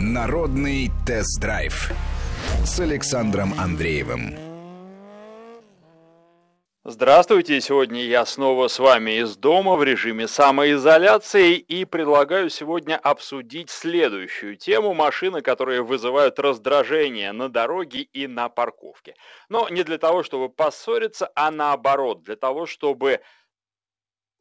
Народный тест-драйв с Александром Андреевым. Здравствуйте, сегодня я снова с вами из дома в режиме самоизоляции и предлагаю сегодня обсудить следующую тему: машины, которые вызывают раздражение на дороге и на парковке. Но не для того, чтобы поссориться, а наоборот, для того, чтобы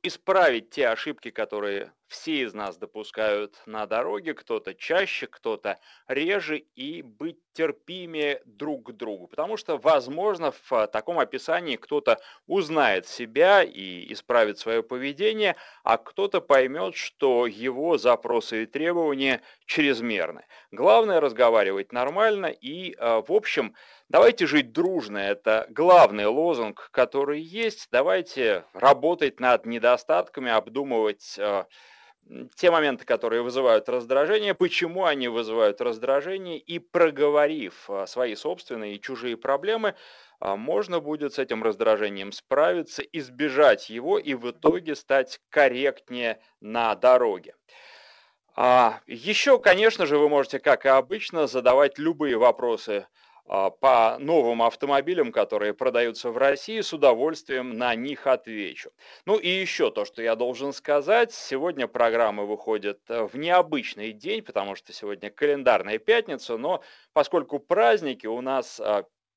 исправить те ошибки, которые все из нас допускают на дороге, кто-то чаще, кто-то реже, и быть терпимее друг к другу. Потому что, возможно, в таком описании кто-то узнает себя и исправит свое поведение, а кто-то поймет, что его запросы и требования чрезмерны. Главное — разговаривать нормально и, в общем, давайте жить дружно. Это главный лозунг, который есть. Давайте работать над недостатками, обдумывать те моменты, которые вызывают раздражение, почему они вызывают раздражение, и, проговорив свои собственные и чужие проблемы, можно будет с этим раздражением справиться, избежать его и в итоге стать корректнее на дороге. Еще, конечно же, вы можете, как и обычно, задавать любые вопросы по новым автомобилям, которые продаются в России, с удовольствием на них отвечу. Ну и еще то, что я должен сказать: сегодня программы выходят в необычный день, потому что сегодня календарная пятница, но поскольку праздники у нас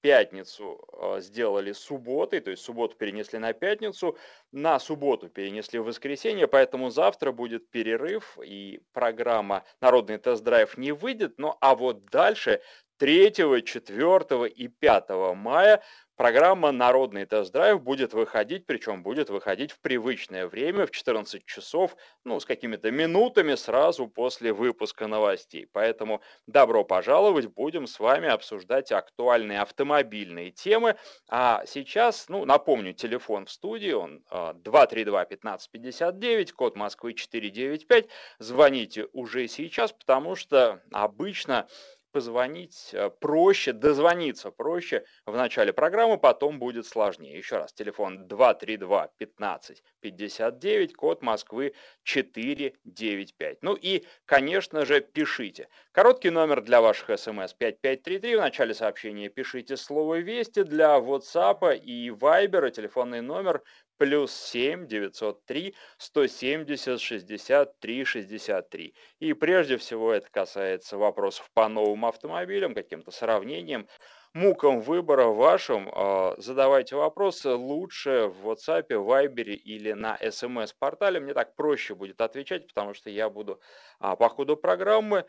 пятницу сделали субботой, то есть субботу перенесли на пятницу, на субботу перенесли в воскресенье, поэтому завтра будет перерыв и программа «Народный тест-драйв» не выйдет, ну а вот дальше 3, 4 и 5 мая программа «Народный тест-драйв» будет выходить, причем будет выходить в привычное время, в 14 часов, с какими-то минутами сразу после выпуска новостей. Поэтому добро пожаловать, будем с вами обсуждать актуальные автомобильные темы. А сейчас, напомню, телефон в студии, он 232-1559, код Москвы 495. Звоните уже сейчас, потому что обычно позвонить проще, дозвониться проще в начале программы, потом будет сложнее. Еще раз, телефон 232-1559, код Москвы 495. И, конечно же, пишите. Короткий номер для ваших смс 5533, в начале сообщения пишите слово «Вести». Для WhatsApp и Viber телефонный номер +7 903 170 63 63. И прежде всего это касается вопросов по новым автомобилям, каким-то сравнениям, мукам выбора вашим. Задавайте вопросы лучше в WhatsApp, Viber или на SMS-портале. Мне так проще будет отвечать, потому что я буду по ходу программы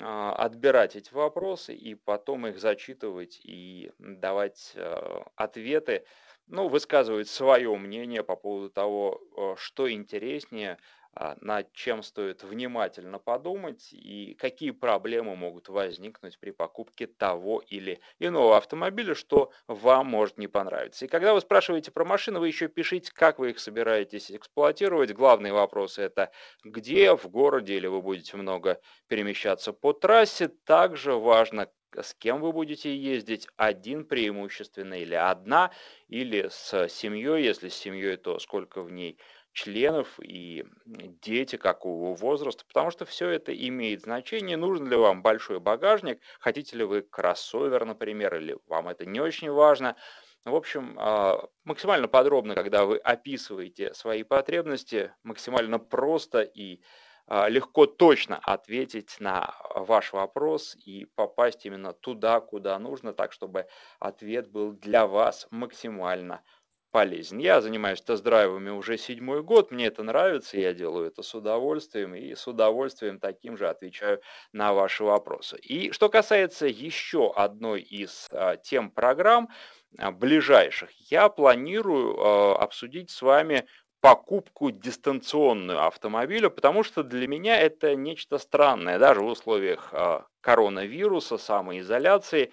отбирать эти вопросы и потом их зачитывать и давать ответы. Высказывает свое мнение по поводу того, что интереснее, над чем стоит внимательно подумать и какие проблемы могут возникнуть при покупке того или иного автомобиля, что вам может не понравиться. И когда вы спрашиваете про машины, вы еще пишите, как вы их собираетесь эксплуатировать. Главные вопросы — это где, в городе или вы будете много перемещаться по трассе. Также важно, с кем вы будете ездить, один преимущественно или одна, или с семьей, если с семьей, то сколько в ней членов и дети какого возраста, потому что все это имеет значение. Нужен ли вам большой багажник, хотите ли вы кроссовер, например, или вам это не очень важно. В общем, максимально подробно, когда вы описываете свои потребности, максимально просто и легко точно ответить на ваш вопрос и попасть именно туда, куда нужно, так, чтобы ответ был для вас максимально полезен. Я занимаюсь тест-драйвами уже 7-й год, мне это нравится, я делаю это с удовольствием, и с удовольствием таким же отвечаю на ваши вопросы. И что касается еще одной из тем программ ближайших, я планирую обсудить с вами покупку дистанционную автомобиля, потому что для меня это нечто странное. Даже в условиях коронавируса, самоизоляции,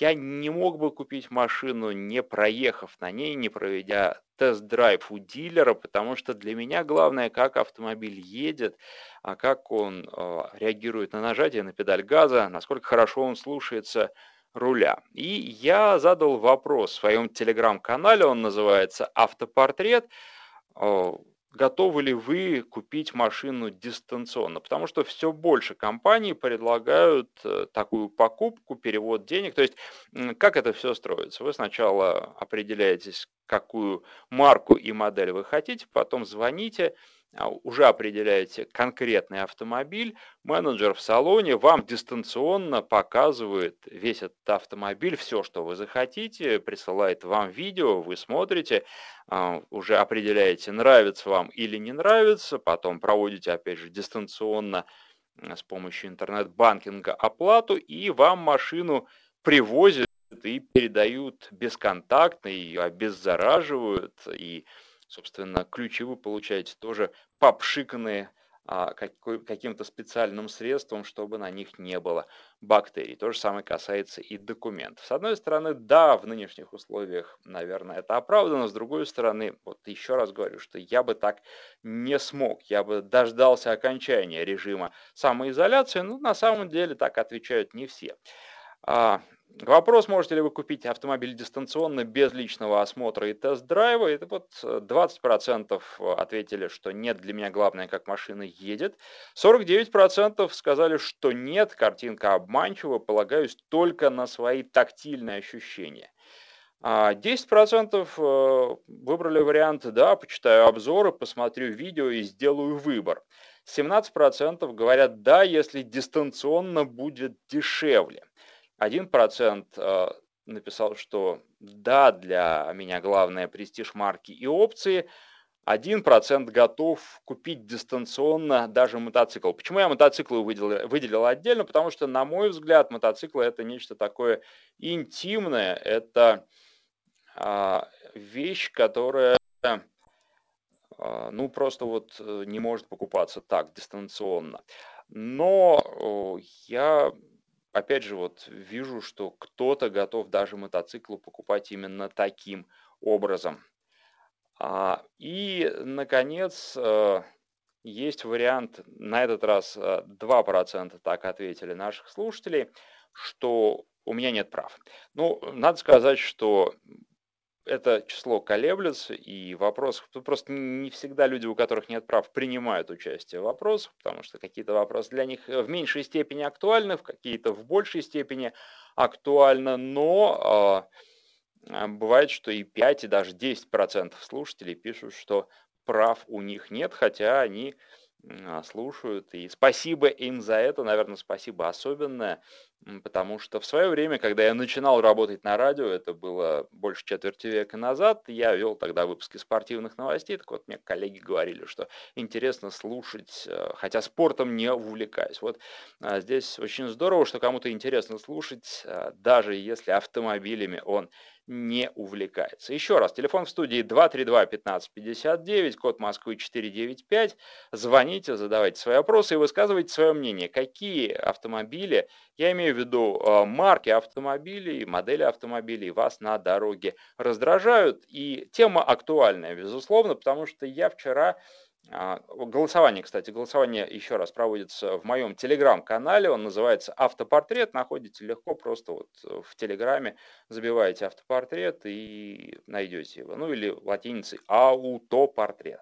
я не мог бы купить машину, не проехав на ней, не проведя тест-драйв у дилера, потому что для меня главное, как автомобиль едет, а как он реагирует на нажатие на педаль газа, насколько хорошо он слушается руля. И я задал вопрос в своем телеграм-канале, он называется «Автопортрет». готовы ли вы купить машину дистанционно, потому что все больше компаний предлагают такую покупку, перевод денег. То есть как это все строится? Вы сначала определяетесь, какую марку и модель вы хотите, потом звоните, уже определяете конкретный автомобиль, менеджер в салоне вам дистанционно показывает весь этот автомобиль, все, что вы захотите, присылает вам видео, вы смотрите, уже определяете, нравится вам или не нравится, потом проводите, опять же, дистанционно с помощью интернет-банкинга оплату, и вам машину привозят и передают бесконтактно, ее обеззараживают, и собственно, ключи вы получаете тоже попшиканные каким-то специальным средством, чтобы на них не было бактерий. То же самое касается и документов. С одной стороны, да, в нынешних условиях, наверное, это оправдано. С другой стороны, вот еще раз говорю, что я бы так не смог. Я бы дождался окончания режима самоизоляции. Но на самом деле так отвечают не все. Вопрос, можете ли вы купить автомобиль дистанционно, без личного осмотра и тест-драйва. Это вот 20% ответили, что нет, для меня главное, как машина едет. 49% сказали, что нет, картинка обманчива, полагаюсь только на свои тактильные ощущения. 10% выбрали вариант, да, почитаю обзоры, посмотрю видео и сделаю выбор. 17% говорят, да, если дистанционно будет дешевле. 1% написал, что да, для меня главное престиж марки и опции. 1% готов купить дистанционно даже мотоцикл. Почему я мотоциклы выделил отдельно? Потому что, на мой взгляд, мотоциклы — это нечто такое интимное. Это вещь, которая просто вот не может покупаться так, дистанционно. Но я... Опять же, вот вижу, что кто-то готов даже мотоциклы покупать именно таким образом. И, наконец, есть вариант, на этот раз 2% так ответили наших слушателей, что у меня нет прав. Ну, надо сказать, что это число колеблется, и вопрос... Тут просто не всегда люди, у которых нет прав, принимают участие в вопросах, потому что какие-то вопросы для них в меньшей степени актуальны, какие-то в большей степени актуальны, но бывает, что и 5, и даже 10% слушателей пишут, что прав у них нет, хотя они слушают, и спасибо им за это, наверное, спасибо особенное, потому что в свое время, когда я начинал работать на радио, это было больше четверти века назад, я вел тогда выпуски спортивных новостей, так вот мне коллеги говорили, что интересно слушать, хотя спортом не увлекаюсь. Вот здесь очень здорово, что кому-то интересно слушать, даже если автомобилями он не увлекается. Еще раз, телефон в студии 232-1559, код Москвы 495. Звоните, задавайте свои вопросы и высказывайте свое мнение. Какие автомобили, я имею в виду марки автомобилей, модели автомобилей, вас на дороге раздражают? И тема актуальная, безусловно, потому что я вчера... Голосование, еще раз, проводится в моем телеграм-канале, он называется «Автопортрет», находите легко, просто вот в телеграме забиваете «Автопортрет» и найдете его, ну или латиницей «Аутопортрет».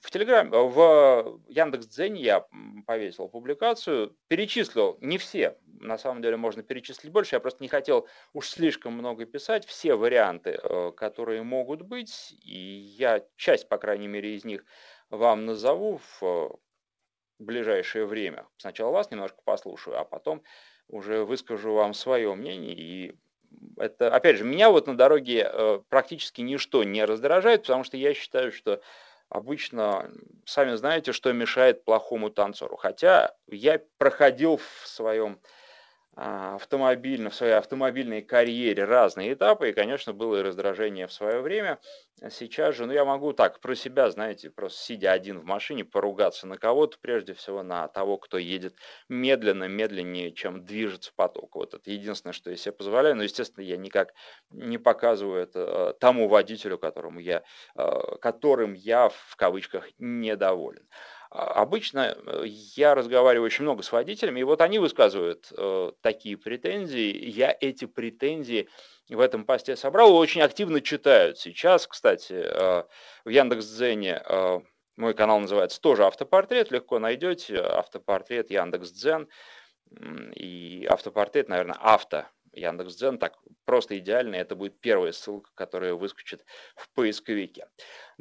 В телеграме, в Яндекс.Дзене я повесил публикацию, перечислил, не все, на самом деле можно перечислить больше, я просто не хотел уж слишком много писать, все варианты, которые могут быть, и я часть, по крайней мере, из них вам назову в ближайшее время. Сначала вас немножко послушаю, а потом уже выскажу вам свое мнение и... Это, опять же, меня вот на дороге практически ничто не раздражает, потому что я считаю, что обычно, сами знаете, что мешает плохому танцору. Хотя я проходил в своей автомобильной карьере разные этапы, и, конечно, было и раздражение в свое время. Сейчас же, я могу так про себя, знаете, просто сидя один в машине, поругаться на кого-то, прежде всего на того, кто едет медленнее, чем движется поток. Вот это единственное, что я себе позволяю. Но, естественно, я никак не показываю это тому водителю, которым я в кавычках недоволен. Обычно я разговариваю очень много с водителями, и вот они высказывают такие претензии. Я эти претензии в этом посте собрал, очень активно читают сейчас. Кстати, в Яндекс.Дзене мой канал называется тоже «Автопортрет», легко найдете «Автопортрет», «Яндекс.Дзен» и «Автопортрет», наверное, «Авто». Яндекс.Дзен, так просто идеально, это будет первая ссылка, которая выскочит в поисковике.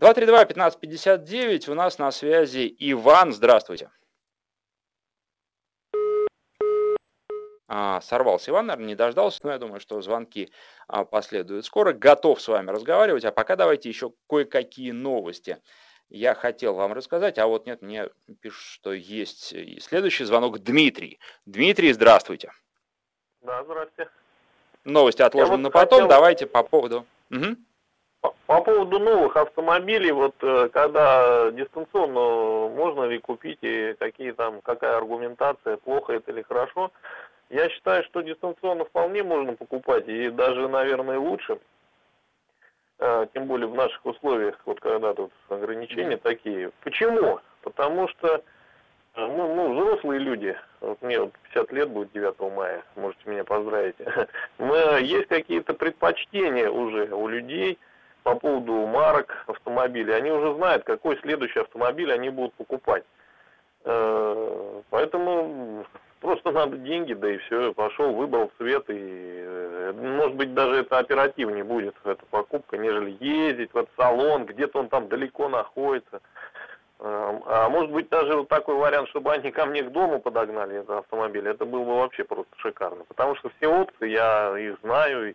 232-1559, у нас на связи Иван, здравствуйте. Сорвался Иван, наверное, не дождался, но я думаю, что звонки последуют скоро. Готов с вами разговаривать, а пока давайте еще кое-какие новости. Я хотел вам рассказать, а вот нет, мне пишут, что есть и следующий звонок. Дмитрий. Дмитрий, здравствуйте. Да, здравствуйте. Новости отложим вот на потом, хотел... давайте по поводу... Угу. По поводу новых автомобилей, вот когда дистанционно, можно ли купить и какие там, какая аргументация, плохо это или хорошо, я считаю, что дистанционно вполне можно покупать и даже, наверное, лучше, тем более в наших условиях, вот когда тут ограничения такие. Почему? Потому что Ну, взрослые люди, вот мне 50 лет будет 9 мая, можете меня поздравить, есть какие-то предпочтения уже у людей по поводу марок автомобилей. Они уже знают, какой следующий автомобиль они будут покупать. Поэтому просто надо деньги, да и все, пошел, выбрал цвет, и, может быть, даже это оперативнее будет, эта покупка, нежели ездить в этот салон, где-то он там далеко находится. А может быть, даже вот такой вариант, чтобы они ко мне к дому подогнали этот автомобиль, это было бы вообще просто шикарно. Потому что все опции, я их знаю,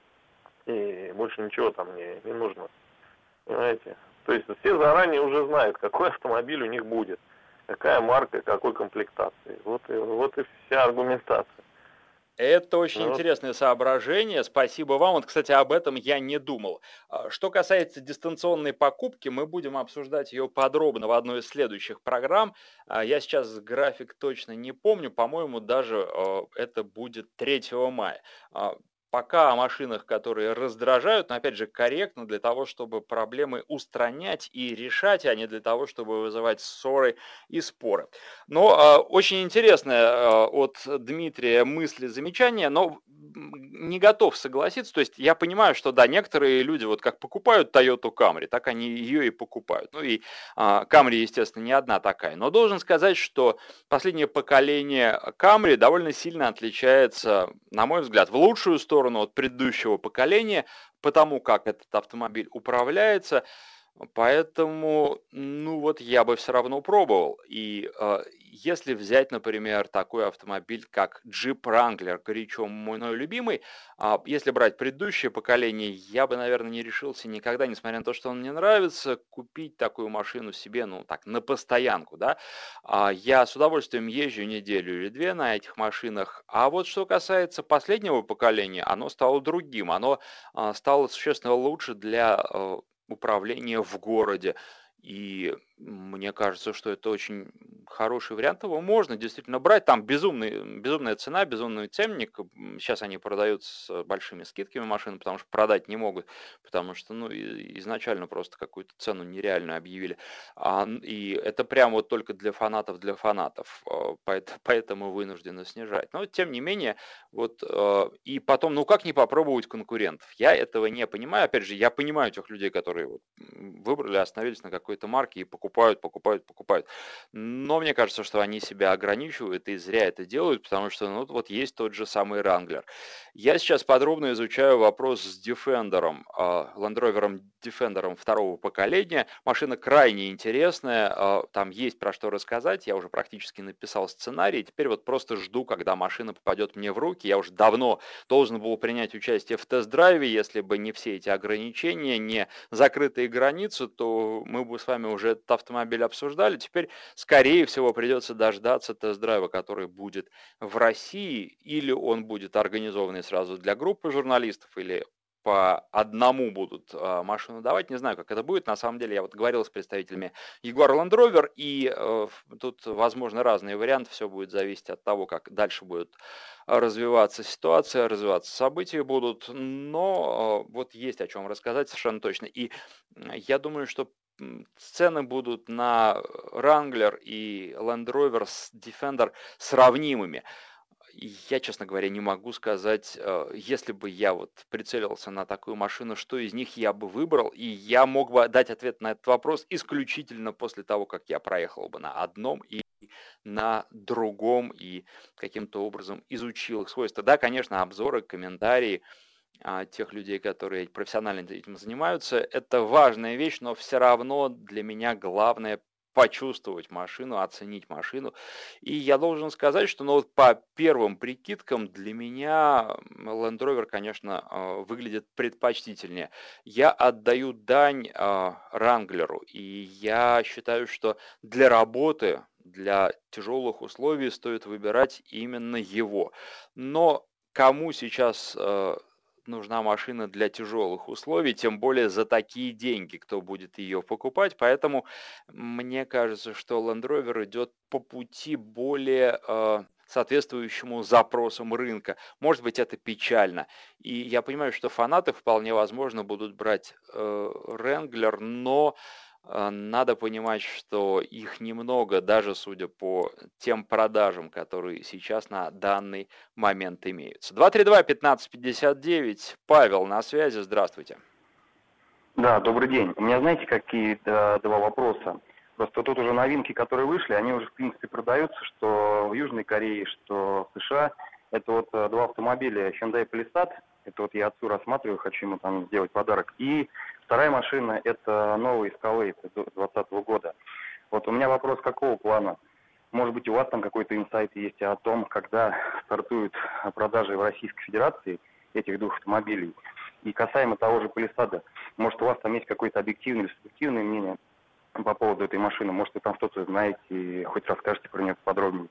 и больше ничего там не нужно. Понимаете? То есть все заранее уже знают, какой автомобиль у них будет, какая марка, какой комплектации. Вот и вся аргументация. Это очень интересное соображение, спасибо вам. Вот, кстати, об этом я не думал. Что касается дистанционной покупки, мы будем обсуждать ее подробно в одной из следующих программ. Я сейчас график точно не помню, по-моему, даже это будет 3 мая. Пока о машинах, которые раздражают, но, опять же, корректно для того, чтобы проблемы устранять и решать, а не для того, чтобы вызывать ссоры и споры. Но очень интересное от Дмитрия мысли, замечание, но не готов согласиться. То есть я понимаю, что да, некоторые люди вот как покупают Toyota Camry, так они ее и покупают. Ну и Camry, естественно, не одна такая. Но должен сказать, что последнее поколение Camry довольно сильно отличается, на мой взгляд, в лучшую сторону от предыдущего поколения, потому как этот автомобиль управляется, поэтому, ну вот я бы все равно пробовал. И если взять, например, такой автомобиль, как Jeep Wrangler, горячо мой любимый, если брать предыдущее поколение, я бы, наверное, не решился никогда, несмотря на то, что он мне нравится, купить такую машину себе, ну так, на постоянку, да. Я с удовольствием езжу неделю или две на этих машинах, а вот что касается последнего поколения, оно стало другим, оно стало существенно лучше для управление в городе. И мне кажется, что это очень хороший вариант. Его можно действительно брать. Там безумная цена, безумный ценник. Сейчас они продают с большими скидками машины, потому что продать не могут, потому что ну, изначально просто какую-то цену нереальную объявили. И это прям вот только для фанатов. Поэтому вынуждены снижать. Но тем не менее, вот и потом, ну как не попробовать конкурентов? Я этого не понимаю. Опять же, я понимаю тех людей, которые выбрали, остановились на какой-то марке и покупают. Но мне кажется, что они себя ограничивают и зря это делают, потому что ну, вот есть тот же самый Wrangler. Я сейчас подробно изучаю вопрос с Defender'ом, Land Rover'ом Defender'ом второго поколения. Машина крайне интересная, там есть про что рассказать, я уже практически написал сценарий, теперь вот просто жду, когда машина попадет мне в руки. Я уже давно должен был принять участие в тест-драйве, если бы не все эти ограничения, не закрытые границы, то мы бы с вами уже этот автомобиль обсуждали. Теперь, скорее всего, придется дождаться тест-драйва, который будет в России, или он будет организованный сразу для группы журналистов, или по одному будут машину давать. Не знаю, как это будет. На самом деле, я вот говорил с представителями Jaguar Land Rover, и тут, возможно, разные варианты. Все будет зависеть от того, как дальше будет развиваться ситуация, развиваться события будут. Но вот есть о чем рассказать совершенно точно. И я думаю, что цены будут на Wrangler и Land Rover Defender сравнимыми. я, честно говоря, не могу сказать, если бы я вот прицелился на такую машину, что из них я бы выбрал, и я мог бы дать ответ на этот вопрос исключительно после того, как я проехал бы на одном и на другом и каким-то образом изучил их свойства. Да, конечно, обзоры, комментарии тех людей, которые профессионально этим занимаются, это важная вещь, но все равно для меня главное почувствовать машину, оценить машину. И я должен сказать, что вот по первым прикидкам для меня Land Rover, конечно, выглядит предпочтительнее. Я отдаю дань Wrangler, и я считаю, что для работы, для тяжелых условий стоит выбирать именно его. Но кому сейчас нужна машина для тяжелых условий, тем более за такие деньги, кто будет ее покупать. Поэтому мне кажется, что Land Rover идет по пути более соответствующему запросам рынка. Может быть, это печально. И я понимаю, что фанаты вполне возможно будут брать Wrangler, но надо понимать, что их немного, даже судя по тем продажам, которые сейчас на данный момент имеются. 232-1559. Павел на связи. Здравствуйте. Да, добрый день. У меня, знаете, какие два вопроса. Просто тут уже новинки, которые вышли, они уже, в принципе, продаются, что в Южной Корее, что в США. Это вот два автомобиля Hyundai Palisade. Это вот я отцу рассматриваю, хочу ему там сделать подарок. И вторая машина – это новый Escalade 2020 года. Вот у меня вопрос какого плана? Может быть, у вас там какой-то инсайт есть о том, когда стартуют продажи в Российской Федерации этих двух автомобилей? И касаемо того же Palisade, может, у вас там есть какое-то объективное или субъективное мнение по поводу этой машины? Может, вы там что-то знаете, хоть расскажете про нее подробнее?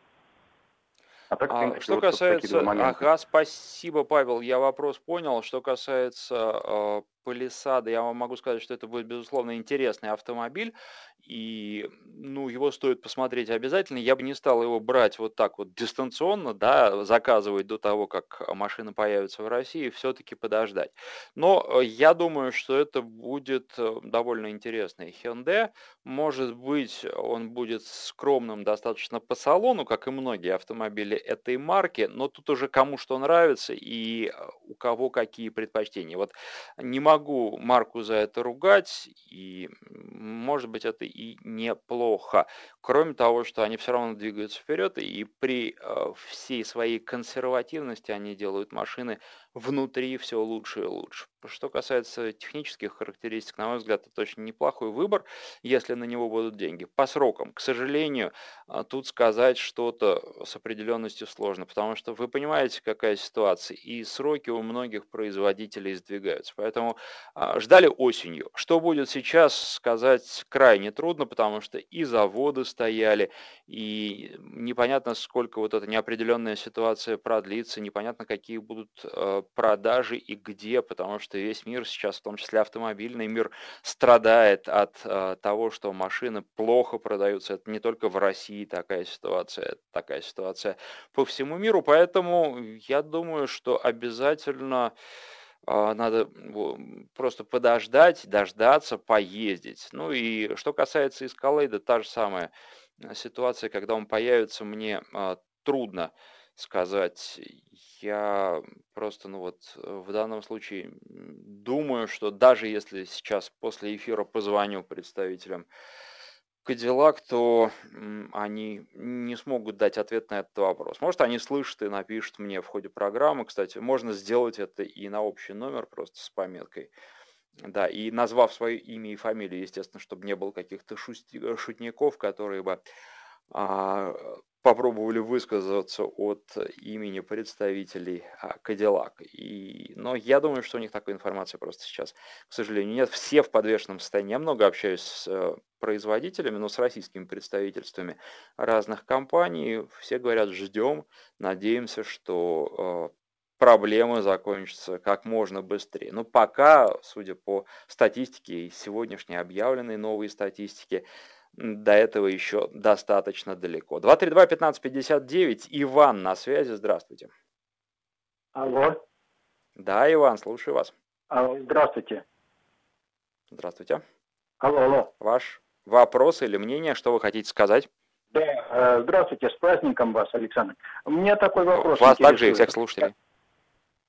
А так, в принципе, что вот касается... Ага, спасибо, Павел, я вопрос понял. Что касается Palisade, я вам могу сказать, что это будет, безусловно, интересный автомобиль. И, его стоит посмотреть обязательно. Я бы не стал его брать вот так вот дистанционно, да, заказывать до того, как машина появится в России, все-таки подождать. Но я думаю, что это будет довольно интересный Hyundai. Может быть, он будет скромным достаточно по салону, как и многие автомобили этой марки, но тут уже кому что нравится и у кого какие предпочтения. Вот не могу марку за это ругать, и, может быть, это и неплохо. Кроме того, что они все равно двигаются вперед, и при всей своей консервативности они делают машины внутри все лучше и лучше. Что касается технических характеристик, на мой взгляд, это очень неплохой выбор, если на него будут деньги. По срокам, к сожалению, тут сказать что-то с определенностью сложно, потому что вы понимаете, какая ситуация, и сроки у многих производителей сдвигаются. Поэтому ждали осенью. Что будет сейчас, сказать крайне трудно, потому что и заводы стояли, и непонятно, сколько вот эта неопределенная ситуация продлится, непонятно, какие будут продажи и где, потому что весь мир сейчас, в том числе автомобильный мир, страдает от того, что машины плохо продаются. Это не только в России такая ситуация, это такая ситуация по всему миру. Поэтому я думаю, что обязательно надо просто подождать, дождаться, поездить. Ну и что касается Escalade, та же самая ситуация, когда он появится, мне трудно сказать. Я просто, в данном случае думаю, что даже если сейчас после эфира позвоню представителям Cadillac, то они не смогут дать ответ на этот вопрос. Может, они слышат и напишут мне в ходе программы. Кстати, можно сделать это и на общий номер, просто с пометкой. Да, и назвав свое имя и фамилию, естественно, чтобы не было каких-то шутников, которые бы попробовали высказаться от имени представителей Cadillac. Но я думаю, что у них такой информации просто сейчас, к сожалению, нет. Все в подвешенном состоянии. Я много общаюсь с производителями, но с российскими представительствами разных компаний. Все говорят, ждем, надеемся, что проблемы закончатся как можно быстрее. Но пока, судя по статистике и сегодняшней объявленной новой статистике, до этого еще достаточно далеко. 232-1559. Иван на связи. Здравствуйте. Алло. Да, Иван, слушаю вас. Алло, здравствуйте. Здравствуйте. Алло. Ваш вопрос или мнение, что вы хотите сказать? Да, здравствуйте, с праздником вас, Александр. У меня такой вопрос. Вас также и всех слушателей.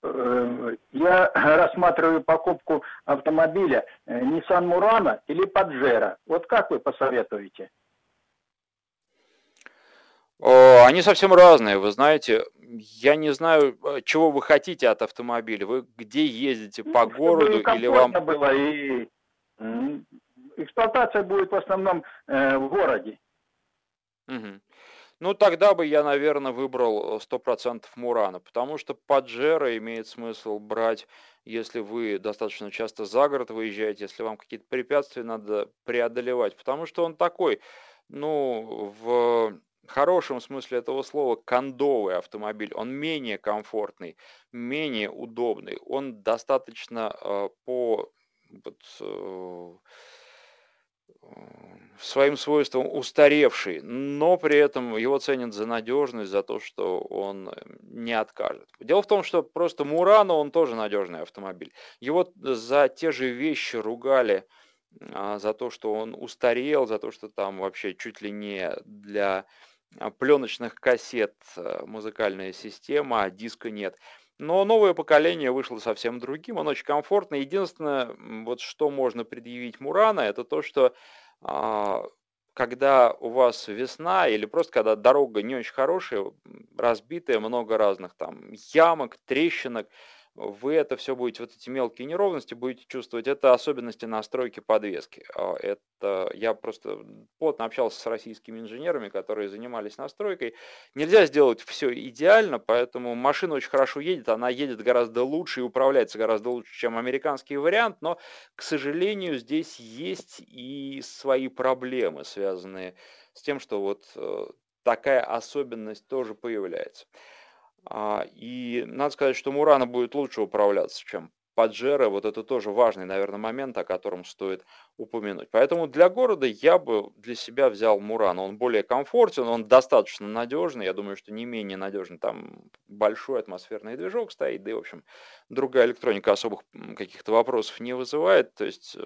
Я рассматриваю покупку автомобиля Nissan Murano или Pajero. Вот как вы посоветуете? Они совсем разные, вы знаете. Я не знаю, чего вы хотите от автомобиля. Вы где ездите, по городу или вам... Было, и эксплуатация будет в основном в городе. Угу. Ну, тогда бы я, наверное, выбрал 100% Murano, потому что Pajero имеет смысл брать, если вы достаточно часто за город выезжаете, если вам какие-то препятствия надо преодолевать, потому что он такой, ну, в... в хорошем смысле этого слова кондовый автомобиль, он менее комфортный, менее удобный, он достаточно своим свойствам устаревший, но при этом его ценят за надежность, за то, что он не откажет. Дело в том, что просто Murano, он тоже надежный автомобиль. Его за те же вещи ругали, за то, что он устарел, за то, что там вообще чуть ли не для... пленочных кассет музыкальная система, а диска нет. Но новое поколение вышло совсем другим, он очень комфортный. Единственное, вот что можно предъявить Murano, это то, что когда у вас весна или просто когда дорога не очень хорошая, разбитая, много разных там ямок, трещинок, вы это все будете, вот эти мелкие неровности будете чувствовать. Это особенности настройки подвески. Это я просто плотно общался с российскими инженерами, которые занимались настройкой. Нельзя сделать все идеально, поэтому машина очень хорошо едет, она едет гораздо лучше и управляется гораздо лучше, чем американский вариант, но, к сожалению, здесь есть и свои проблемы, связанные с тем, что вот такая особенность тоже появляется. И надо сказать, что Murano будет лучше управляться, чем Pajero. Вот это тоже важный, наверное, момент, о котором стоит упомянуть. Поэтому для города я бы для себя взял Murano. Он более комфортен, он достаточно надежный. Я думаю, что не менее надежный. Там большой атмосферный движок стоит. Да и, в общем, другая электроника особых каких-то вопросов не вызывает. То есть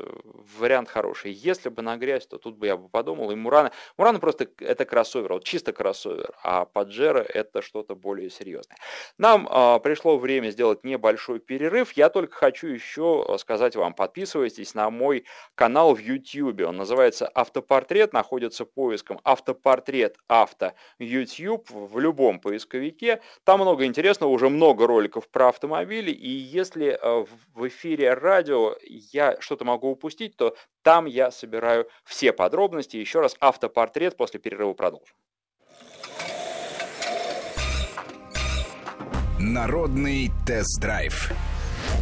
вариант хороший. Если бы на грязь, то тут бы я бы подумал. И Murano... Murano просто это кроссовер, вот чисто кроссовер. А Pajero это что-то более серьезное. Нам пришло время сделать небольшой перерыв. Я только хочу еще сказать вам, подписывайтесь на мой канал в YouTube. Он называется «Автопортрет», находится поиском «Автопортрет Авто YouTube» в любом поисковике. Там много интересного, уже много роликов про автомобили, и если в эфире радио я что-то могу упустить, то там я собираю все подробности. Еще раз «Автопортрет», после перерыва продолжим. Народный тест-драйв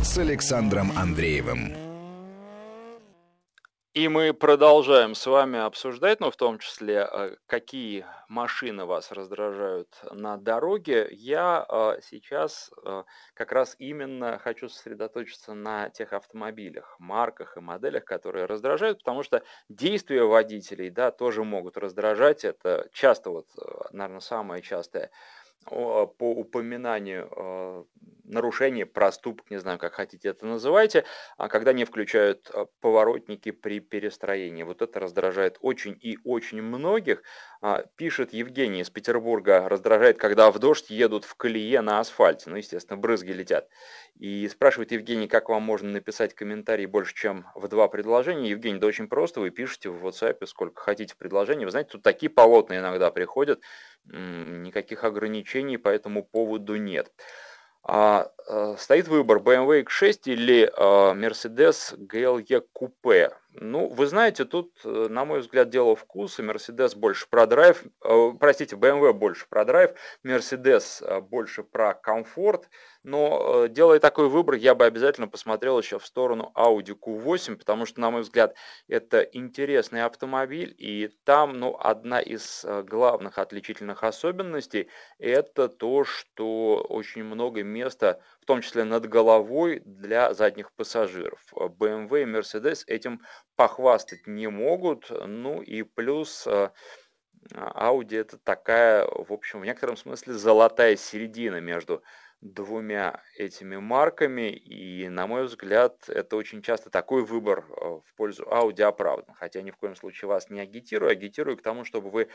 с Александром Андреевым. И мы продолжаем с вами обсуждать, ну, в том числе, какие машины вас раздражают на дороге. Я сейчас как раз именно хочу сосредоточиться на тех автомобилях, марках и моделях, которые раздражают, потому что действия водителей, да, тоже могут раздражать. Это часто, вот, наверное, самое частое по упоминанию нарушений, проступок, не знаю, как хотите это называйте, когда не включают поворотники при перестроении. Вот это раздражает очень и очень многих. Пишет Евгений из Петербурга, раздражает, когда в дождь едут в колее на асфальте. Ну, естественно, брызги летят. И спрашивает Евгений, как вам можно написать комментарий больше, чем в 2 предложения. Евгений, да очень просто, вы пишете в WhatsApp сколько хотите предложений. Вы знаете, тут такие полотна иногда приходят, никаких ограничений по этому поводу нет. Стоит выбор BMW X6 или Mercedes GLE Coupe. Ну, вы знаете, тут, на мой взгляд, дело вкуса. Mercedes больше про драйв, BMW больше про драйв, Mercedes больше про комфорт. Но делая такой выбор, я бы обязательно посмотрел еще в сторону Audi Q8, потому что, на мой взгляд, это интересный автомобиль. И там, ну, одна из главных отличительных особенностей – это то, что очень много места, в том числе над головой, для задних пассажиров. BMW и Mercedes этим похвастать не могут. Ну и плюс Audi – это такая, в общем, в некотором смысле золотая середина между двумя этими марками, и, на мой взгляд, это очень часто такой выбор в пользу Audi оправдан. Хотя ни в коем случае вас не агитирую, агитирую к тому, чтобы вы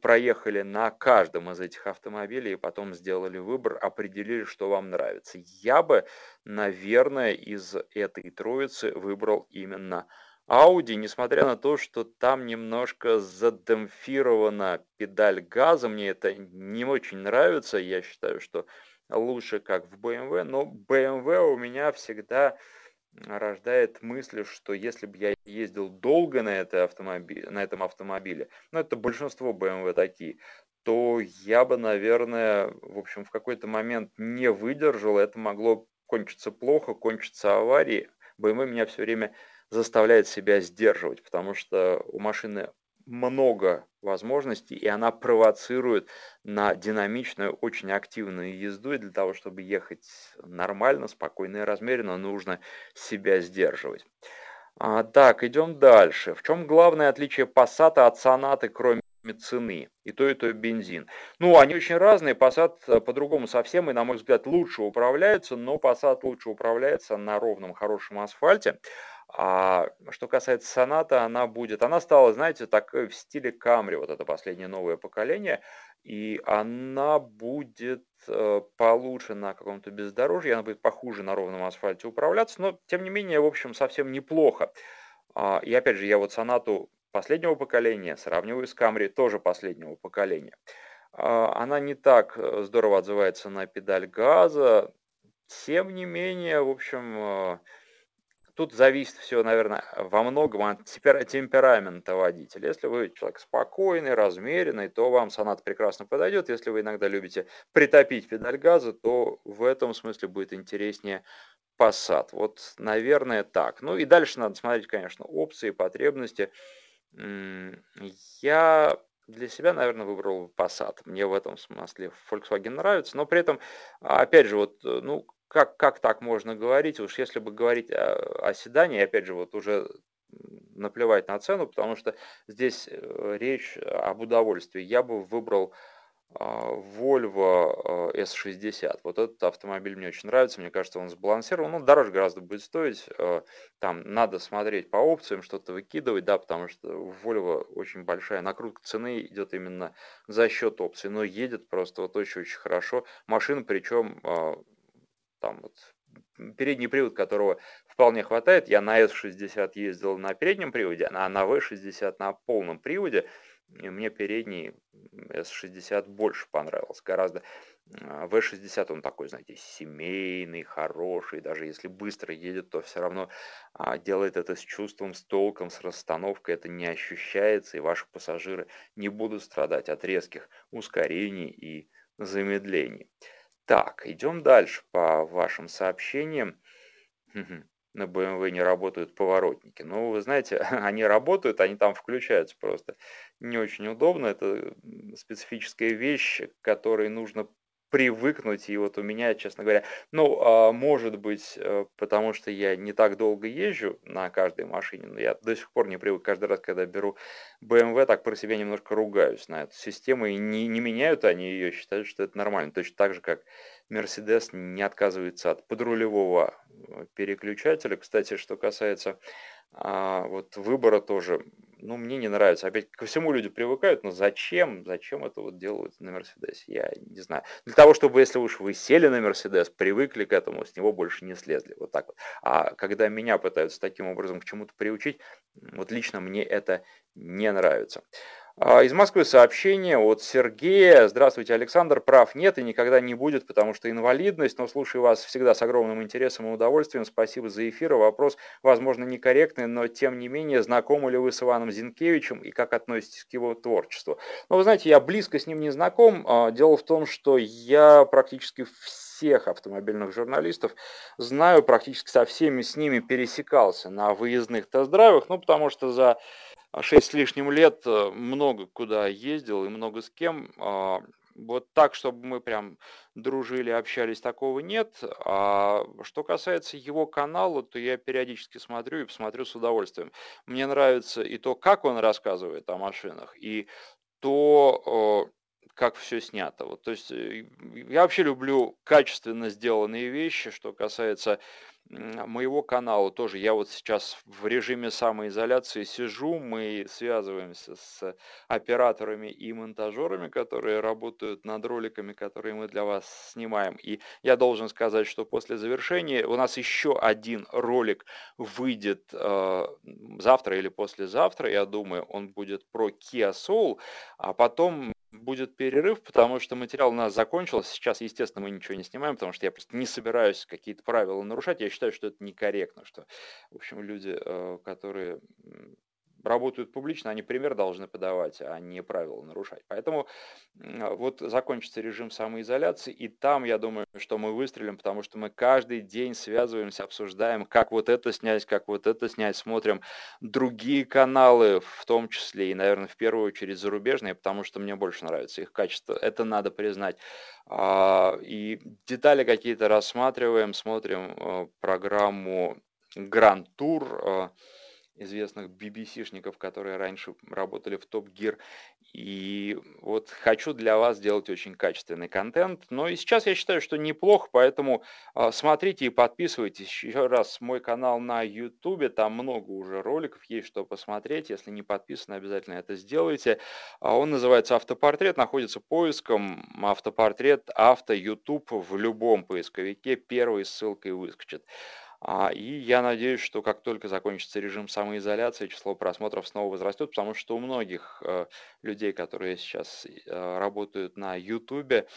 проехали на каждом из этих автомобилей и потом сделали выбор, определили, что вам нравится. Я бы, наверное, из этой троицы выбрал именно Audi, несмотря на то, что там немножко задемпфирована педаль газа, мне это не очень нравится, я считаю, что лучше как в BMW, но BMW у меня всегда рождает мысль, что если бы я ездил долго на этом автомобиле, ну это большинство BMW такие, то я бы, наверное, в общем, в какой-то момент не выдержал, это могло кончиться плохо, кончиться аварией. BMW меня все время заставляет себя сдерживать, потому что у машины много возможностей, и она провоцирует на динамичную, очень активную езду, и для того, чтобы ехать нормально, спокойно и размеренно, нужно себя сдерживать. Так, идем дальше. В чем главное отличие Passat от Sonata, кроме цены? И то бензин. Ну, они очень разные, Passat по-другому совсем, и, на мой взгляд, лучше управляется, но Passat лучше управляется на ровном, хорошем асфальте. А что касается Sonata, она стала, знаете, такой в стиле Camry, вот это последнее новое поколение, и она будет получше на каком-то бездорожье, она будет похуже на ровном асфальте управляться, но, тем не менее, в общем, совсем неплохо. И опять же, я вот Sonata последнего поколения сравниваю с Camry тоже последнего поколения. Она не так здорово отзывается на педаль газа, тем не менее, в общем... Тут зависит все, наверное, во многом от темперамента водителя. Если вы человек спокойный, размеренный, то вам Sonata прекрасно подойдет. Если вы иногда любите притопить педаль газа, то в этом смысле будет интереснее Passat. Вот, наверное, так. Ну и дальше надо смотреть, конечно, опции, потребности. Я для себя, наверное, выбрал Passat. Мне в этом смысле Volkswagen нравится. Но при этом, опять же, вот, ну... Как так можно говорить? Уж если бы говорить о седане, опять же, вот уже наплевать на цену, потому что здесь речь об удовольствии. Я бы выбрал Volvo S60. Вот этот автомобиль мне очень нравится, мне кажется, он сбалансирован. Он дороже гораздо будет стоить. Там надо смотреть по опциям, что-то выкидывать, да, потому что у Volvo очень большая накрутка цены идет именно за счет опций. Но едет просто вот очень-очень хорошо. Машина, причем... Там вот передний привод, которого вполне хватает. Я на S60 ездил на переднем приводе, а на V60 на полном приводе. И мне передний S60 больше понравился гораздо. V60 он такой, знаете, семейный, хороший. Даже если быстро едет, то все равно делает это с чувством, с толком, с расстановкой. Это не ощущается, и ваши пассажиры не будут страдать от резких ускорений и замедлений. Так, идем дальше по вашим сообщениям. На BMW не работают поворотники. Ну, вы знаете, они работают, они там включаются просто. Не очень удобно. Это специфическая вещь, к которой нужно привыкнуть. И вот у меня, честно говоря, ну, может быть, потому что я не так долго езжу на каждой машине, но я до сих пор не привык. Каждый раз, когда беру BMW, так про себя немножко ругаюсь на эту систему, и не меняют они ее, считают, что это нормально. Точно так же, как Mercedes не отказывается от подрулевого переключателя. Кстати, что касается вот выбора тоже, ну, мне не нравится. Опять ко всему люди привыкают, но зачем? Зачем это вот делают на Mercedes? Я не знаю. Для того, чтобы, если уж вы сели на Mercedes, привыкли к этому, с него больше не слезли. Вот так вот. А когда меня пытаются таким образом к чему-то приучить, вот лично мне это не нравится. Из Москвы сообщение от Сергея. Здравствуйте, Александр. Прав нет и никогда не будет, потому что инвалидность. Но слушаю вас всегда с огромным интересом и удовольствием. Спасибо за эфир. Вопрос, возможно, некорректный, но тем не менее, знакомы ли вы с Иваном Зинкевичем и как относитесь к его творчеству? Ну, вы знаете, я близко с ним не знаком. Дело в том, что я практически всех автомобильных журналистов знаю, практически со всеми с ними пересекался на выездных тест-драйвах, ну, потому что за 6 с лишним лет много куда ездил и много с кем. Вот так, чтобы мы прям дружили, общались, такого нет. А что касается его канала, то я периодически смотрю и посмотрю с удовольствием. Мне нравится и то, как он рассказывает о машинах, и то... как все снято. Вот, то есть я вообще люблю качественно сделанные вещи. Что касается моего канала, тоже я вот сейчас в режиме самоизоляции сижу, мы связываемся с операторами и монтажерами, которые работают над роликами, которые мы для вас снимаем. И я должен сказать, что после завершения у нас еще один ролик выйдет завтра или послезавтра, я думаю, он будет про Kia Soul, а потом будет перерыв, потому что материал у нас закончился. Сейчас, естественно, мы ничего не снимаем, потому что я просто не собираюсь какие-то правила нарушать. Я считаю, что это некорректно, что, в общем, люди, которые работают публично, они пример должны подавать, а не правила нарушать. Поэтому вот закончится режим самоизоляции, и там, я думаю, что мы выстрелим, потому что мы каждый день связываемся, обсуждаем, как вот это снять, смотрим другие каналы, в том числе и, наверное, в первую очередь зарубежные, потому что мне больше нравится их качество, это надо признать. И детали какие-то рассматриваем, смотрим программу Grand Tour, известных BBC-шников, которые раньше работали в Top Gear. И вот хочу для вас делать очень качественный контент. Но и сейчас я считаю, что неплохо, поэтому смотрите и подписывайтесь. Еще раз, мой канал на YouTube, там много уже роликов, есть что посмотреть. Если не подписаны, обязательно это сделайте. Он называется «Автопортрет», находится поиском «Автопортрет», «Авто», YouTube в любом поисковике. Первой ссылкой выскочит. И я надеюсь, что как только закончится режим самоизоляции, число просмотров снова возрастет, потому что у многих людей, которые сейчас работают на Ютубе,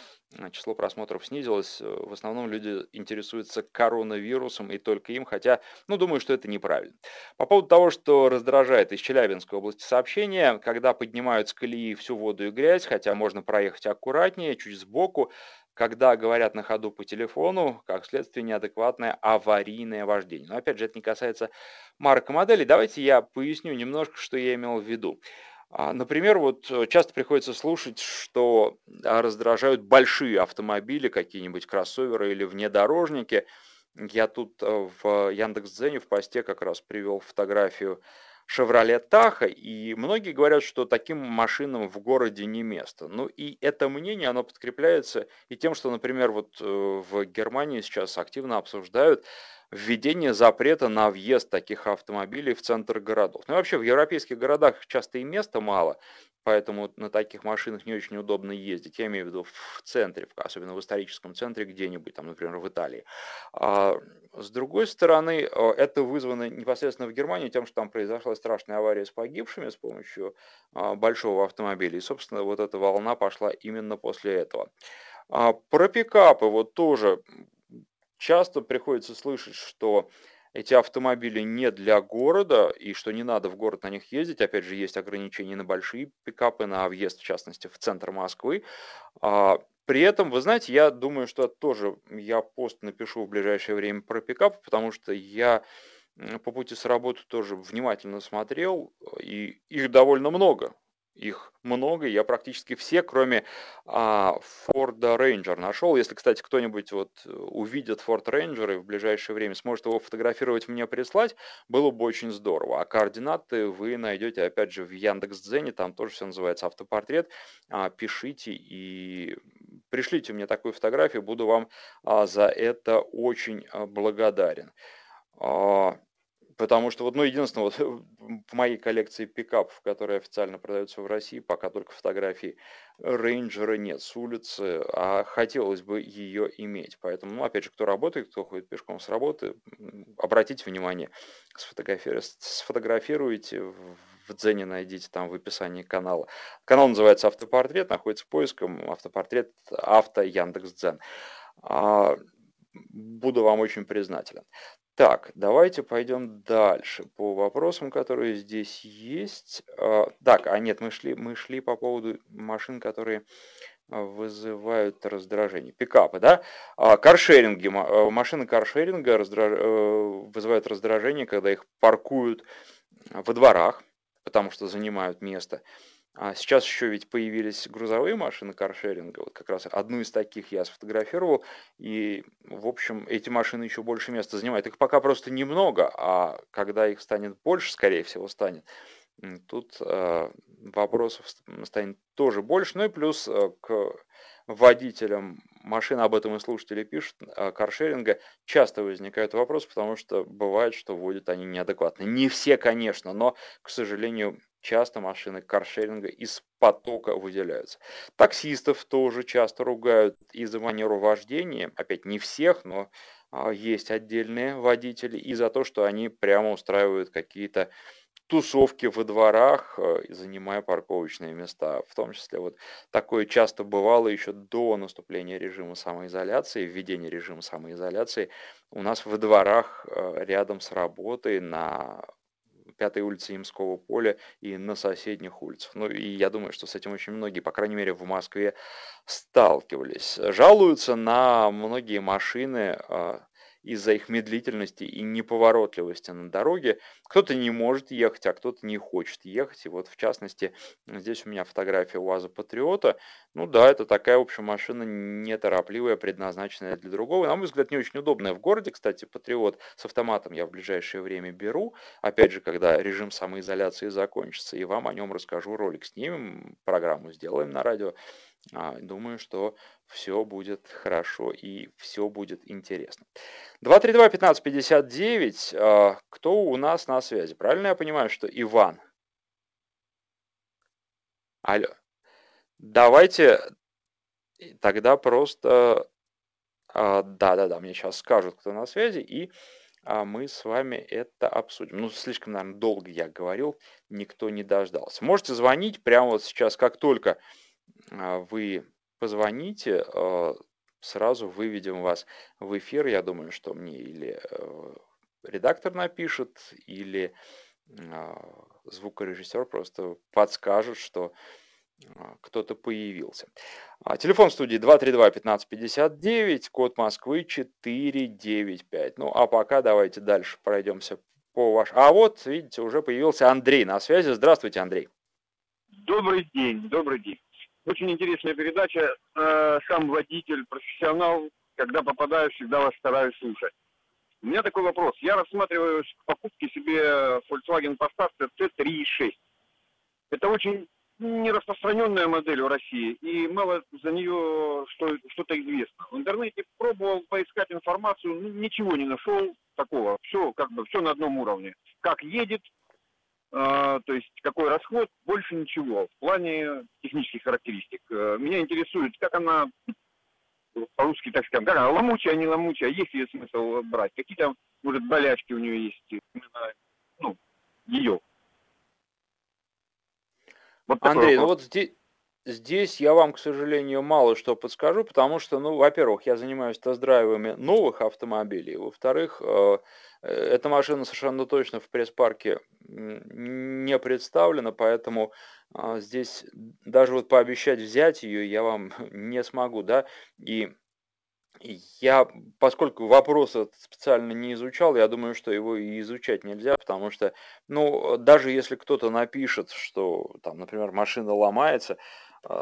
число просмотров снизилось. В основном люди интересуются коронавирусом и только им, хотя, думаю, что это неправильно. По поводу того, что раздражает из Челябинской области сообщения, когда поднимают с колеи всю воду и грязь, хотя можно проехать аккуратнее, чуть сбоку, когда говорят на ходу по телефону, как следствие, неадекватное аварийное вождение. Но, опять же, это не касается марок и моделей. Давайте я поясню немножко, что я имел в виду. Например, вот часто приходится слушать, что раздражают большие автомобили, какие-нибудь кроссоверы или внедорожники. Я тут в Яндекс.Дзене в посте как раз привел фотографию Chevrolet Tahoe, и многие говорят, что таким машинам в городе не место. И это мнение, оно подкрепляется и тем, что, например, вот в Германии сейчас активно обсуждают введение запрета на въезд таких автомобилей в центр городов. И вообще в европейских городах часто и места мало, поэтому на таких машинах не очень удобно ездить. Я имею в виду в центре, особенно в историческом центре где-нибудь, там, например, в Италии. С другой стороны, это вызвано непосредственно в Германии тем, что там произошла страшная авария с погибшими с помощью большого автомобиля. И, собственно, вот эта волна пошла именно после этого. Про пикапы вот тоже часто приходится слышать, что эти автомобили не для города, и что не надо в город на них ездить. Опять же, есть ограничения на большие пикапы, на въезд, в частности, в центр Москвы. При этом, вы знаете, я думаю, что тоже я пост напишу в ближайшее время про пикап, потому что я по пути с работы тоже внимательно смотрел, и их довольно много. Их много, я практически все, кроме Ford Ranger, нашел. Если, кстати, кто-нибудь вот увидит Ford Ranger и в ближайшее время сможет его фотографировать, мне прислать, было бы очень здорово. А координаты вы найдете, опять же, в Яндекс.Дзене, там тоже все называется «Автопортрет». Пишите и пришлите мне такую фотографию, буду вам за это очень благодарен. Потому что, единственное, в моей коллекции пикапов, которые официально продаются в России, пока только фотографий Рейнджера нет с улицы, а хотелось бы ее иметь. Поэтому, опять же, кто работает, кто ходит пешком с работы, обратите внимание, сфотографируйте, в Дзене найдите, там в описании канала. Канал называется «Автопортрет», находится поиском «Автопортрет», «Авто», «Яндекс.Дзен». Буду вам очень признателен. Так, давайте пойдем дальше по вопросам, которые здесь есть. Так, нет, мы шли по поводу машин, которые вызывают раздражение. Пикапы, да? Каршеринги, машины каршеринга вызывают раздражение, когда их паркуют во дворах, потому что занимают место. А сейчас еще ведь появились грузовые машины каршеринга, вот как раз одну из таких я сфотографировал, и, в общем, эти машины еще больше места занимают. Их пока просто немного, а когда их станет больше, скорее всего, станет, Тут вопросов станет тоже больше. Ну и плюс к водителям машин, об этом и слушатели пишут, каршеринга часто возникают вопросы, потому что бывает, что водят они неадекватно. Не все, конечно, но, к сожалению, часто машины каршеринга из потока выделяются. Таксистов тоже часто ругают и за манеру вождения. Опять не всех, но есть отдельные водители. И за то, что они прямо устраивают какие-то тусовки во дворах, занимая парковочные места. В том числе вот такое часто бывало еще до наступления режима самоизоляции, введения режима самоизоляции. У нас во дворах рядом с работой на 5-й улице Ямского поля и на соседних улицах. Ну и я думаю, что с этим очень многие, по крайней мере в Москве, сталкивались. Жалуются на многие машины из-за их медлительности и неповоротливости на дороге. Кто-то не может ехать, а кто-то не хочет ехать. И вот, в частности, здесь у меня фотография УАЗа Патриота. Ну да, это такая, в общем, машина неторопливая, предназначенная для другого. На мой взгляд, не очень удобная в городе. Кстати, Патриот с автоматом я в ближайшее время беру. Опять же, когда режим самоизоляции закончится, и вам о нем расскажу, ролик снимем, программу сделаем на радио. Думаю, что все будет хорошо и все будет интересно. 232-15-59. Кто у нас на связи? Правильно я понимаю, что Иван? Алло. Давайте тогда просто... Да, мне сейчас скажут, кто на связи, и мы с вами это обсудим. Ну, слишком, наверное, долго я говорил, никто не дождался. Можете звонить прямо вот сейчас, как только вы позвоните, сразу выведем вас в эфир. Я думаю, что мне или редактор напишет, или звукорежиссер просто подскажет, что кто-то появился. Телефон студии 232-15-59, код Москвы 495. Ну, а пока давайте дальше пройдемся по вашему... А вот, видите, уже появился Андрей на связи. Здравствуйте, Андрей. Добрый день, добрый день. Очень интересная передача. Сам водитель, профессионал, когда попадаю, всегда вас стараюсь слушать. У меня такой вопрос. Я рассматриваю к покупке себе Volkswagen Passat T3.6. Это очень нераспространенная модель в России, и мало за нее что-то известно. В интернете пробовал поискать информацию, ничего не нашел такого. Все, как бы, все на одном уровне. Как едет, то есть какой расход, больше ничего в плане технических характеристик. Меня интересует, как она, по-русски так скажем, как она, ломучая, не ломучая, есть ли смысл брать, какие там, может, болячки у нее есть, ну, ее. Вот Андрей, ну вот здесь я вам, к сожалению, мало что подскажу, потому что, ну, во-первых, я занимаюсь тест-драйвами новых автомобилей, во-вторых, эта машина совершенно точно в пресс-парке не представлена, поэтому здесь даже вот пообещать взять ее я вам не смогу, да, и я, поскольку вопрос этот специально не изучал, я думаю, что его и изучать нельзя, потому что, ну, даже если кто-то напишет, что, там, например, машина ломается,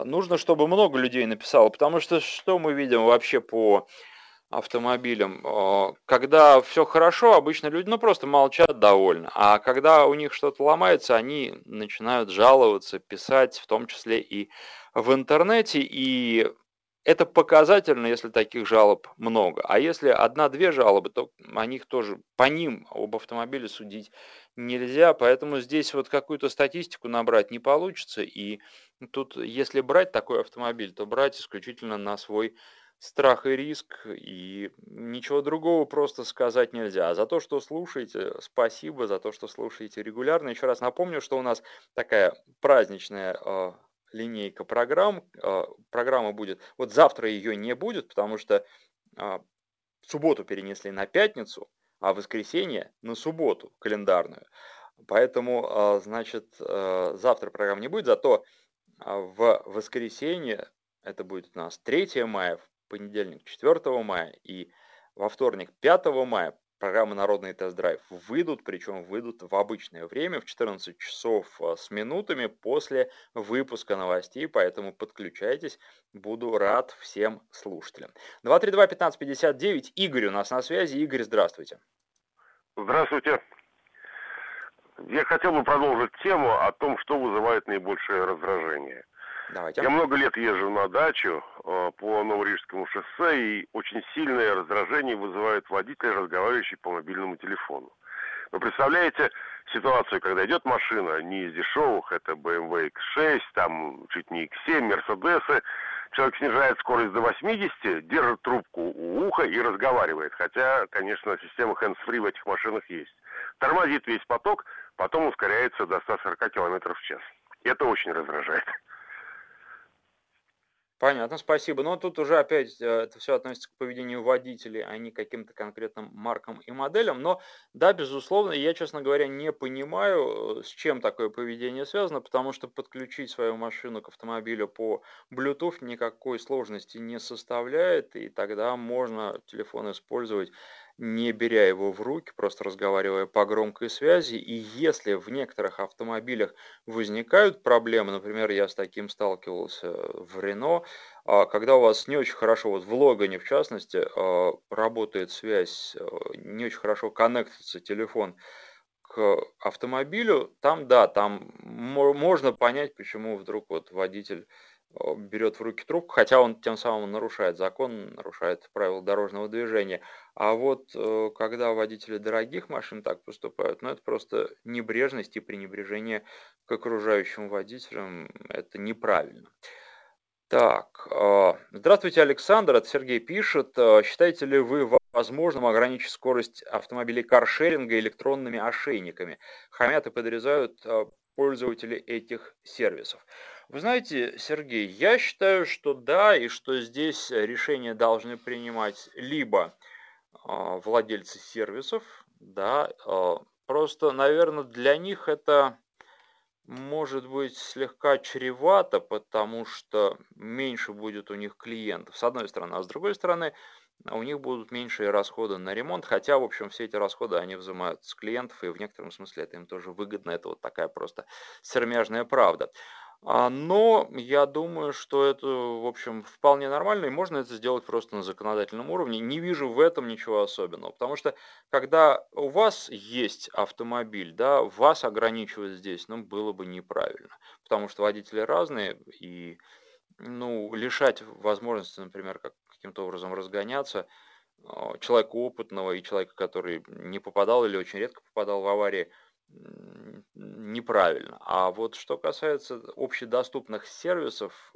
нужно, чтобы много людей написало, потому что что мы видим вообще по автомобилям? Когда все хорошо, обычно люди, ну, просто молчат довольно, а когда у них что-то ломается, они начинают жаловаться, писать, в том числе и в интернете, и... Это показательно, если таких жалоб много. А если одна-две жалобы, то о них тоже, по ним об автомобиле судить нельзя. Поэтому здесь вот какую-то статистику набрать не получится. И тут, если брать такой автомобиль, то брать исключительно на свой страх и риск. И ничего другого просто сказать нельзя. А за то, что слушаете, спасибо. За то, что слушаете регулярно. Еще раз напомню, что у нас такая праздничная линейка программ. Программа будет... Вот завтра ее не будет, потому что субботу перенесли на пятницу, а воскресенье на субботу календарную. Поэтому, значит, завтра программ не будет, зато в воскресенье, это будет у нас 3 мая, в понедельник 4 мая и во вторник 5 мая программы «Народный тест-драйв» выйдут, причем выйдут в обычное время, в 14 часов с минутами после выпуска новостей, поэтому подключайтесь, буду рад всем слушателям. 232-15-59, Игорь у нас на связи. Игорь, здравствуйте. Здравствуйте. Я хотел бы продолжить тему о том, что вызывает наибольшее раздражение. Давайте. Я много лет езжу на дачу по Новорижскому шоссе, и очень сильное раздражение вызывает водитель, разговаривающий по мобильному телефону. Вы представляете ситуацию, когда идет машина, не из дешевых, это BMW X6, там чуть не X7, Мерседесы, человек снижает скорость до 80, держит трубку у уха и разговаривает, хотя, конечно, система hands-free в этих машинах есть. Тормозит весь поток, потом ускоряется до 140 км в час. Это очень раздражает. Понятно, спасибо. Но тут уже опять это все относится к поведению водителей, а не к каким-то конкретным маркам и моделям. Но да, безусловно, я, честно говоря, не понимаю, с чем такое поведение связано, потому что подключить свою машину к автомобилю по Bluetooth никакой сложности не составляет, и тогда можно телефон использовать, не беря его в руки, просто разговаривая по громкой связи. И если в некоторых автомобилях возникают проблемы, например, я с таким сталкивался в Рено, когда у вас не очень хорошо, вот в Логане в частности, работает связь, не очень хорошо коннектится телефон к автомобилю, там да, там можно понять, почему вдруг вот водитель берет в руки трубку, хотя он тем самым нарушает закон, нарушает правила дорожного движения. А вот когда водители дорогих машин так поступают, ну это просто небрежность и пренебрежение к окружающим водителям, это неправильно. Так, здравствуйте, Александр, это Сергей пишет. Считаете ли вы возможным ограничить скорость автомобилей каршеринга электронными ошейниками? Хамят и подрезают пользователи этих сервисов. Вы знаете, Сергей, я считаю, что да, и что здесь решения должны принимать либо владельцы сервисов, да, просто, наверное, для них это может быть слегка чревато, потому что меньше будет у них клиентов, с одной стороны, а с другой стороны, у них будут меньшие расходы на ремонт, хотя, в общем, все эти расходы они взимают с клиентов, и в некотором смысле это им тоже выгодно, это вот такая просто сермяжная правда. Но я думаю, что это, в общем, вполне нормально, и можно это сделать просто на законодательном уровне. Не вижу в этом ничего особенного, потому что, когда у вас есть автомобиль, да, вас ограничивать здесь, ну, было бы неправильно, потому что водители разные, и, ну, лишать возможности, например, каким-то образом разгоняться человека опытного и человека, который не попадал или очень редко попадал в аварии, неправильно. А вот что касается общедоступных сервисов,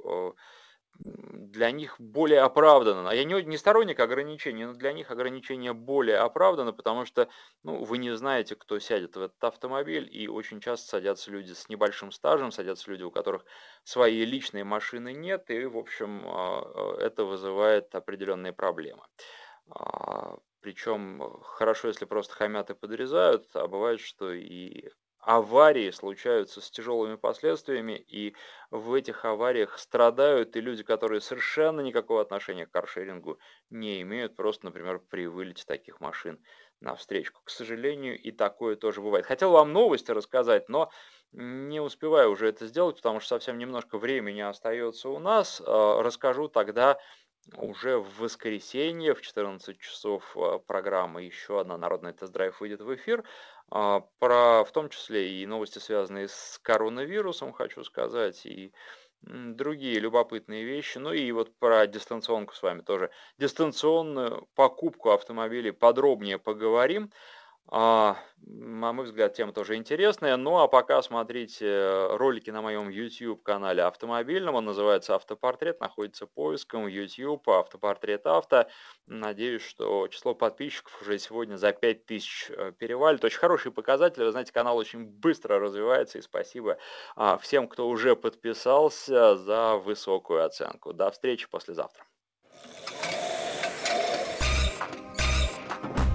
для них более оправдано. Я не сторонник ограничений, но для них ограничения более оправданы, потому что, ну, вы не знаете, кто сядет в этот автомобиль, и очень часто садятся люди с небольшим стажем, садятся люди, у которых своей личной машины нет, и, в общем, это вызывает определенные проблемы. Причем хорошо, если просто хамят и подрезают, а бывает, что и аварии случаются с тяжелыми последствиями, и в этих авариях страдают и люди, которые совершенно никакого отношения к каршерингу не имеют, просто, например, при вылете таких машин навстречку. К сожалению, и такое тоже бывает. Хотел вам новости рассказать, но не успеваю уже это сделать, потому что совсем немножко времени остается у нас. Расскажу тогда уже в воскресенье в 14 часов программа «Еще одна народная тест-драйв» выйдет в эфир. В том числе и новости, связанные с коронавирусом, хочу сказать, и другие любопытные вещи. Ну и вот про дистанционку с вами тоже. Дистанционную покупку автомобилей подробнее поговорим. На мой взгляд, тема тоже интересная. Ну а пока смотрите ролики на моем YouTube-канале автомобильном. Он называется «Автопортрет», находится поиском YouTube, «Автопортрет авто». Надеюсь, что число подписчиков уже сегодня за 5000 перевалит. Очень хороший показатель. Вы знаете, канал очень быстро развивается. И спасибо всем, кто уже подписался, за высокую оценку. До встречи послезавтра.